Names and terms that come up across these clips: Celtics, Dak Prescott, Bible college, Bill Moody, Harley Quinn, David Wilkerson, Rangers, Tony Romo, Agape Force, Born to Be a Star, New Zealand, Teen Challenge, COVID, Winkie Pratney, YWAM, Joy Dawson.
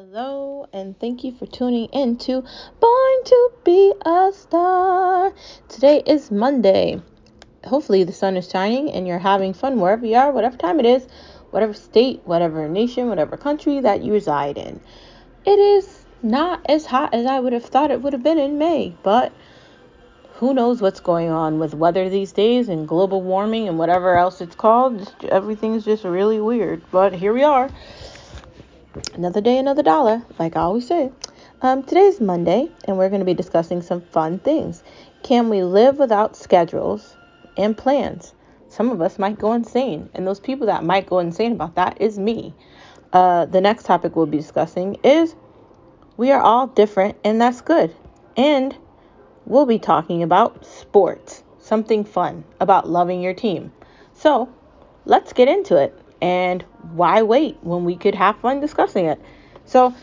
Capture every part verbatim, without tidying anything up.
Hello, and thank you for tuning in to Born to Be a Star. Today is Monday. Hopefully the sun is shining and you're having fun wherever you are, whatever time it is, whatever state, whatever nation, whatever country that you reside in. It is not as hot as I would have thought it would have been in May, but who knows what's going on with weather these days and global warming and whatever else it's called. Everything's just really weird, but here we are. Another day, another dollar, like I always say. Um, today's Monday, and we're going to be discussing some fun things. Can we live without schedules and plans? Some of us might go insane, and those people that might go insane about that is me. Uh, the next topic we'll be discussing is we are all different, and that's good. And we'll be talking about sports, something fun about loving your team. So let's get into it. And why wait when we could have fun discussing it? So,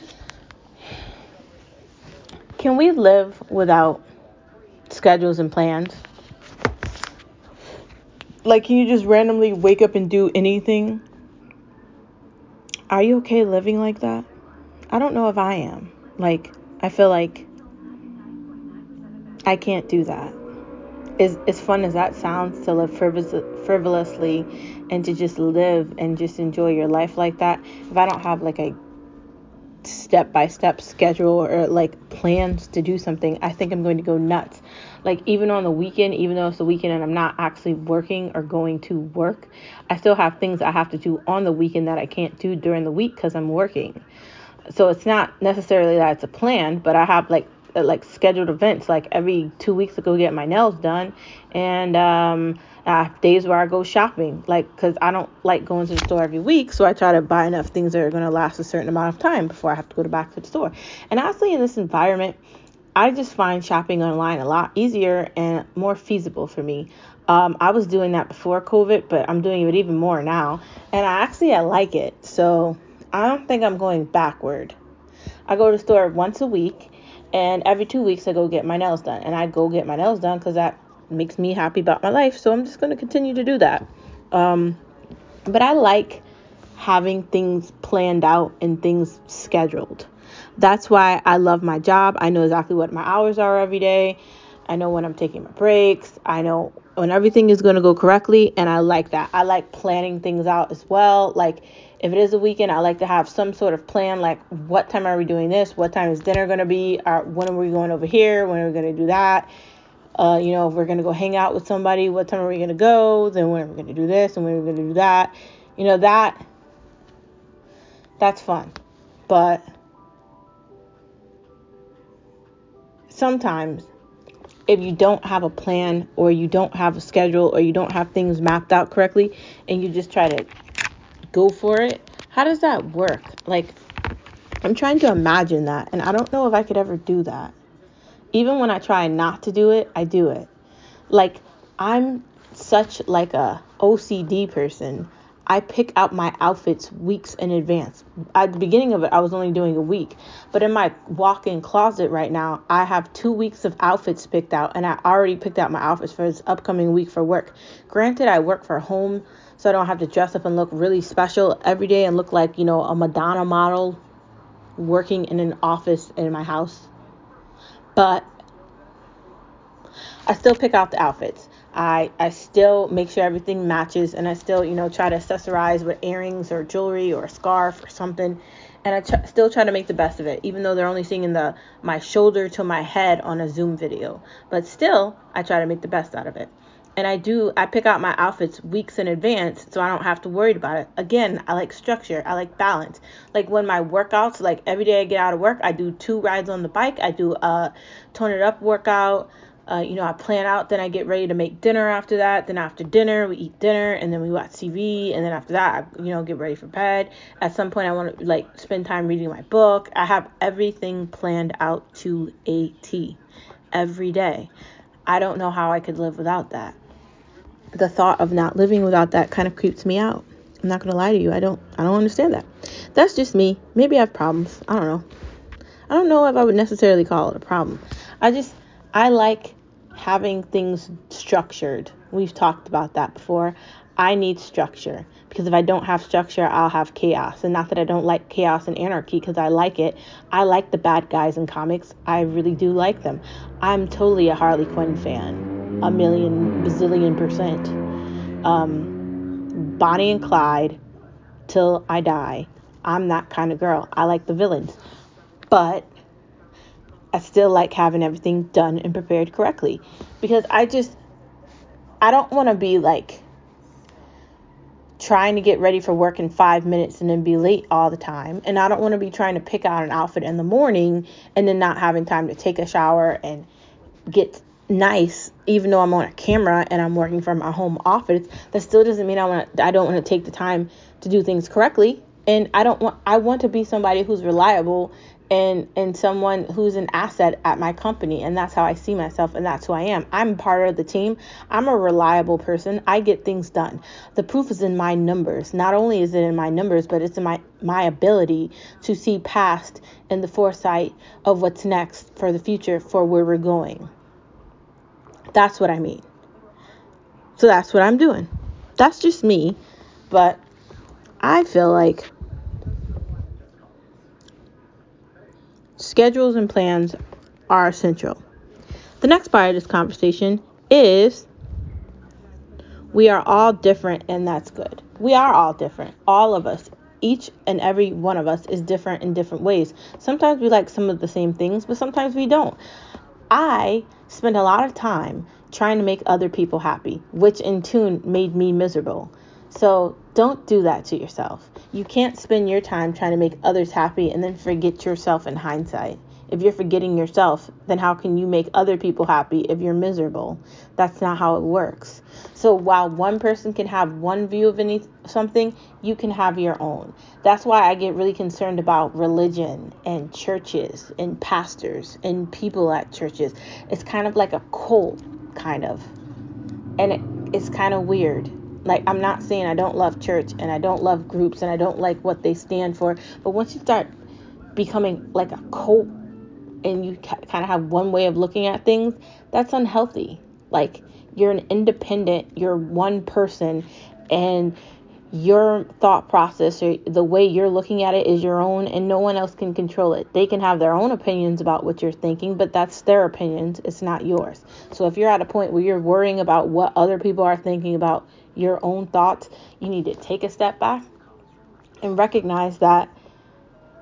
can we live without schedules and plans? Like, can you just randomly wake up and do anything? Are you okay living like that? I don't know if I am. Like, I feel like I can't do that. As, as fun as that sounds, to live frivol- frivolously and to just live and just enjoy your life like that, if I don't have like a step-by-step schedule or like plans to do something, I think I'm going to go nuts. Like even on the weekend, even though it's the weekend and I'm not actually working or going to work, I still have things I have to do on the weekend that I can't do during the week because I'm working. So it's not necessarily that it's a plan, but I have like like scheduled events. Like every two weeks I go get my nails done, and um I have days where I go shopping, like because I don't like going to the store every week, so I try to buy enough things that are going to last a certain amount of time before I have to go back to the store. And honestly, in this environment, I just find shopping online a lot easier and more feasible for me. um I was doing that before COVID, but I'm doing it even more now, and I actually I like it, so I don't think I'm going backward. I go to the store once a week, and every two weeks I go get my nails done. And I go get my nails done because that makes me happy about my life. So I'm just going to continue to do that. Um, but I like having things planned out and things scheduled. That's why I love my job. I know exactly what my hours are every day. I know when I'm taking my breaks. I know when everything is going to go correctly. And I like that. I like planning things out as well. Like if it is a weekend, I like to have some sort of plan, like what time are we doing this? What time is dinner going to be? Or when are we going over here? When are we going to do that? Uh, you know, if we're going to go hang out with somebody, what time are we going to go? Then when are we going to do this? And when are we going to do that? You know, that, that's fun. But sometimes if you don't have a plan or you don't have a schedule or you don't have things mapped out correctly and you just try to go for it, how does that work? Like, I'm trying to imagine that, and I don't know if I could ever do that. Even when I try not to do it, I do it. Like, I'm such like a O C D person. I pick out my outfits weeks in advance. At the beginning of it, I was only doing a week, but in my walk-in closet right now, I have two weeks of outfits picked out, and I already picked out my outfits for this upcoming week for work. Granted, I work for home, so I don't have to dress up and look really special every day and look like, you know, a Madonna model working in an office in my house. But I still pick out the outfits. I, I still make sure everything matches, and I still, you know, try to accessorize with earrings or jewelry or a scarf or something. And I ch- still try to make the best of it, even though they're only seeing the my shoulder to my head on a Zoom video. But still, I try to make the best out of it. And I do, I pick out my outfits weeks in advance, so I don't have to worry about it. Again, I like structure. I like balance. Like when my workouts, like every day I get out of work, I do two rides on the bike. I do a tone it up workout. Uh, you know, I plan out, then I get ready to make dinner after that. Then after dinner, we eat dinner, and then we watch T V. And then after that, I, you know, get ready for bed. At some point, I want to, like, spend time reading my book. I have everything planned out to a T every day. I don't know how I could live without that. The thought of not living without that kind of creeps me out. I'm not going to lie to you. I don't I don't understand that. That's just me. Maybe I have problems. I don't know. I don't know if I would necessarily call it a problem. I just... I like having things structured. We've talked about that before. I need structure, because if I don't have structure, I'll have chaos. And not that I don't like chaos and anarchy, because I like it. I like the bad guys in comics. I really do like them. I'm totally a Harley Quinn fan, a million bazillion percent. Um, Bonnie and Clyde till I die. I'm that kind of girl. I like the villains, but I still like having everything done and prepared correctly, because I just, I don't want to be like trying to get ready for work in five minutes and then be late all the time. And I don't want to be trying to pick out an outfit in the morning and then not having time to take a shower and get nice, even though I'm on a camera and I'm working from my home office. That still doesn't mean I want to, I don't want to take the time to do things correctly. And I don't want, I want to be somebody who's reliable and, and someone who's an asset at my company. And that's how I see myself. And that's who I am. I'm part of the team. I'm a reliable person. I get things done. The proof is in my numbers. Not only is it in my numbers, but it's in my, my ability to see past and the foresight of what's next for the future, for where we're going. That's what I mean. So that's what I'm doing. That's just me. But I feel like schedules and plans are essential. The next part of this conversation is we are all different, and that's good. We are all different. All of us, each and every one of us is different in different ways. Sometimes we like some of the same things, but sometimes we don't. I spend a lot of time trying to make other people happy, which in turn made me miserable. So don't do that to yourself. You can't spend your time trying to make others happy and then forget yourself in hindsight. If you're forgetting yourself, then how can you make other people happy if you're miserable? That's not how it works. So while one person can have one view of any something, you can have your own. That's why I get really concerned about religion and churches and pastors and people at churches. It's kind of like a cult, kind of. And it, it's kind of weird. Like, I'm not saying I don't love church and I don't love groups and I don't like what they stand for. But once you start becoming like a cult and you ca- kind of have one way of looking at things, that's unhealthy. Like, you're an independent, you're one person, and your thought process or the way you're looking at it is your own, and no one else can control it. They can have their own opinions about what you're thinking, but that's their opinions. It's not yours. So if you're at a point where you're worrying about what other people are thinking about your own thoughts, you need to take a step back and recognize that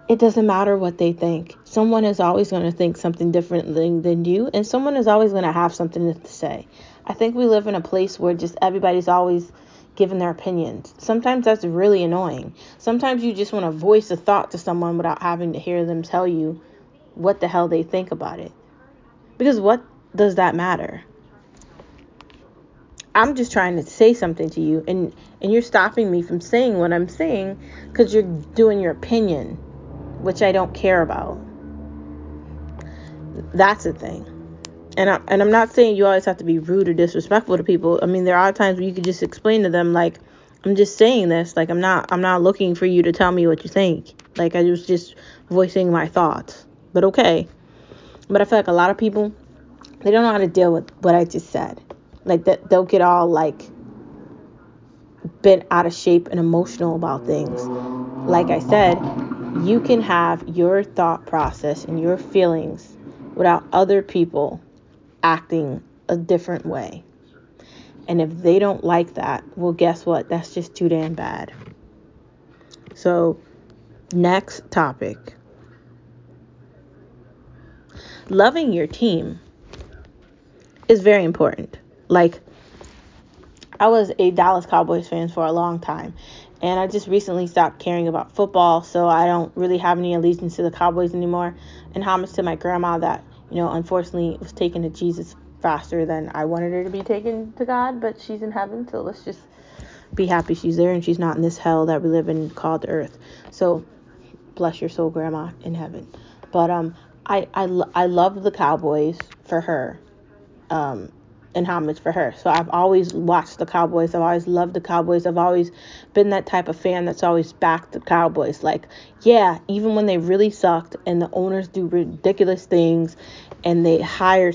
it doesn't matter what they think. Someone is always going to think something different than, than you, and someone is always going to have something to say. I think we live in a place where just everybody's always giving their opinions. Sometimes that's really annoying. Sometimes you just want to voice a thought to someone without having to hear them tell you what the hell they think about it. Because what does that matter? I'm just trying to say something to you, and, and you're stopping me from saying what I'm saying because you're doing your opinion, which I don't care about. That's the thing. And, I, and I'm not saying you always have to be rude or disrespectful to people. I mean, there are times where you could just explain to them, like, I'm just saying this. Like, I'm not I'm not looking for you to tell me what you think. Like, I was just voicing my thoughts. But okay. But I feel like a lot of people, they don't know how to deal with what I just said. Like, that they'll get all, like, bent out of shape and emotional about things. Like I said, you can have your thought process and your feelings without other people acting a different way. And if they don't like that, well, guess what? That's just too damn bad. So, next topic. Loving your team is very important. Like, I was a Dallas Cowboys fan for a long time, and I just recently stopped caring about football, so I don't really have any allegiance to the Cowboys anymore. And homage to my grandma that, you know, unfortunately was taken to Jesus faster than I wanted her to be taken to God, but she's in heaven, so let's just be happy she's there and she's not in this hell that we live in called earth. So bless your soul, Grandma, in heaven. But um, I, I, I love the Cowboys for her. Um... And homage for her. So I've always watched the Cowboys. I've always loved the Cowboys. I've always been that type of fan that's always backed the Cowboys. Like, yeah, even when they really sucked and the owners do ridiculous things and they hire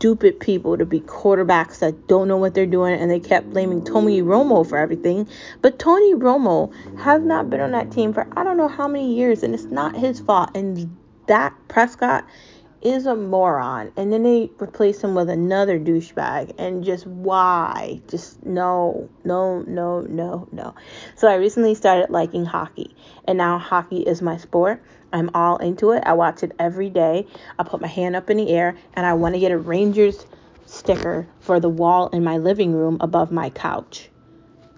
stupid people to be quarterbacks that don't know what they're doing, and they kept blaming Tony Romo for everything. But Tony Romo has not been on that team for I don't know how many years, and it's not his fault. And Dak Prescott is a moron. And then they replace him with another douchebag. And just why? Just no, no, no, no, no. So I recently started liking hockey. And now hockey is my sport. I'm all into it. I watch it every day. I put my hand up in the air, and I want to get a Rangers sticker for the wall in my living room above my couch,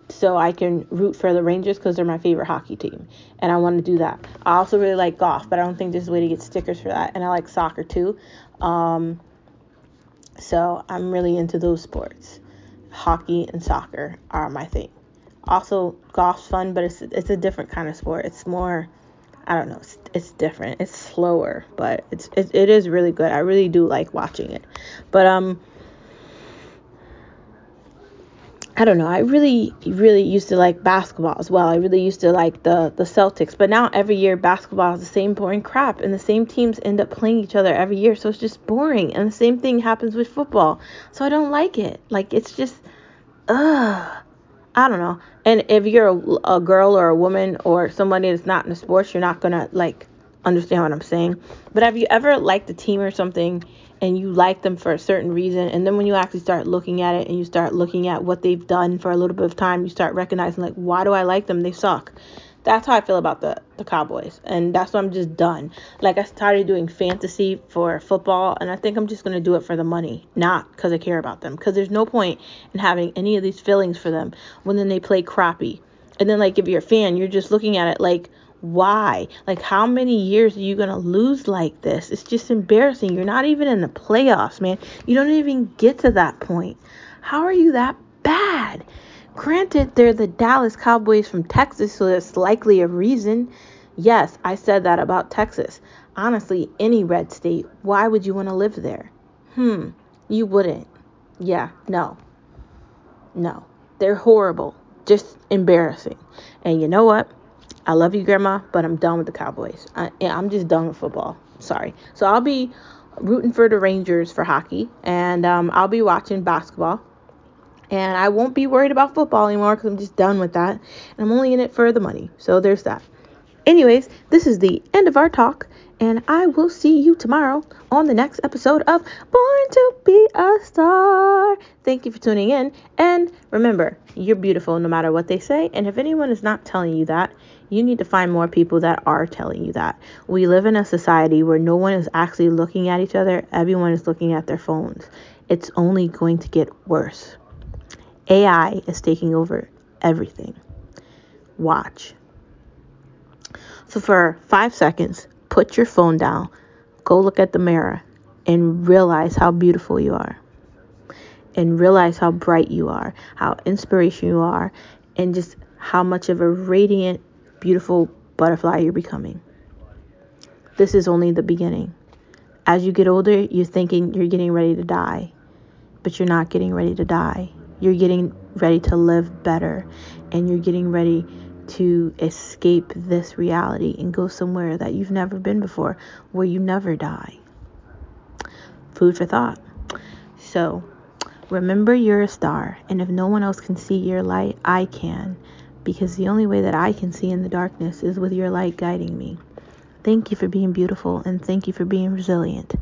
so I can root for the Rangers because they're my favorite hockey team, and I want to do that. I also really like golf, but I don't think there's a way to get stickers for that, and I like soccer too. Um, so I'm really into those sports. Hockey and soccer are my thing. Also, golf's fun, but it's it's a different kind of sport. It's more... I don't know. It's, it's different. It's slower, but it's it, it is really good. I really do like watching it. But um, I don't know. I really, really used to like basketball as well. I really used to like the, the Celtics. But now every year basketball is the same boring crap, and the same teams end up playing each other every year. So it's just boring. And the same thing happens with football. So I don't like it. Like, it's just, ugh. I don't know. And if you're a, a girl or a woman or somebody that's not in the sports, you're not going to, like, understand what I'm saying. But have you ever liked a team or something, and you like them for a certain reason, and then when you actually start looking at it and you start looking at what they've done for a little bit of time, you start recognizing, like, why do I like them? They suck. That's how I feel about the, the Cowboys. And that's why I'm just done. Like, I started doing fantasy for football, and I think I'm just going to do it for the money, not because I care about them. Because there's no point in having any of these feelings for them when then they play crappy. And then, like, if you're a fan, you're just looking at it like, why? Like, how many years are you going to lose like this? It's just embarrassing. You're not even in the playoffs, man. You don't even get to that point. How are you that bad? Granted, they're the Dallas Cowboys from Texas, so that's likely a reason. Yes, I said that about Texas. Honestly, any red state, why would you want to live there? Hmm, you wouldn't. Yeah, no. No, they're horrible. Just embarrassing. And you know what? I love you, Grandma, but I'm done with the Cowboys. I, I'm just done with football. Sorry. So I'll be rooting for the Rangers for hockey, and um, I'll be watching basketball. And I won't be worried about football anymore because I'm just done with that. And I'm only in it for the money. So there's that. Anyways, this is the end of our talk. And I will see you tomorrow on the next episode of Born to Be a Star. Thank you for tuning in. And remember, you're beautiful no matter what they say. And if anyone is not telling you that, you need to find more people that are telling you that. We live in a society where no one is actually looking at each other. Everyone is looking at their phones. It's only going to get worse. A I is taking over everything. Watch. So for five seconds, put your phone down, go look at the mirror, and realize how beautiful you are. And realize how bright you are, how inspirational you are, and just how much of a radiant, beautiful butterfly you're becoming. This is only the beginning. As you get older, you're thinking you're getting ready to die, but you're not getting ready to die. You're getting ready to live better, and you're getting ready to escape this reality and go somewhere that you've never been before, where you never die. Food for thought. So remember, you're a star, and if no one else can see your light, I can, because the only way that I can see in the darkness is with your light guiding me. Thank you for being beautiful, and thank you for being resilient.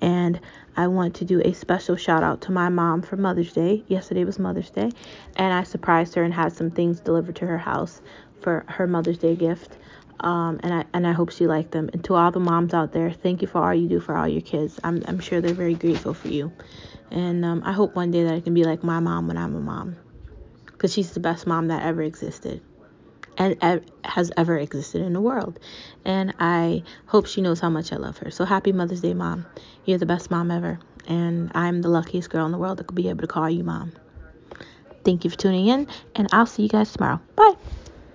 And I want to do a special shout out to my mom for Mother's Day. Yesterday was Mother's Day, and I surprised her and had some things delivered to her house for her Mother's Day gift. Um, and I and I hope she liked them. And to all the moms out there, thank you for all you do for all your kids. I'm I'm sure they're very grateful for you. And um, I hope one day that I can be like my mom when I'm a mom, because she's the best mom that ever existed. And ev- has ever existed in the world. And I hope she knows how much I love her. So happy Mother's Day, Mom. You're the best mom ever. And I'm the luckiest girl in the world that could be able to call you Mom. Thank you for tuning in. And I'll see you guys tomorrow. Bye.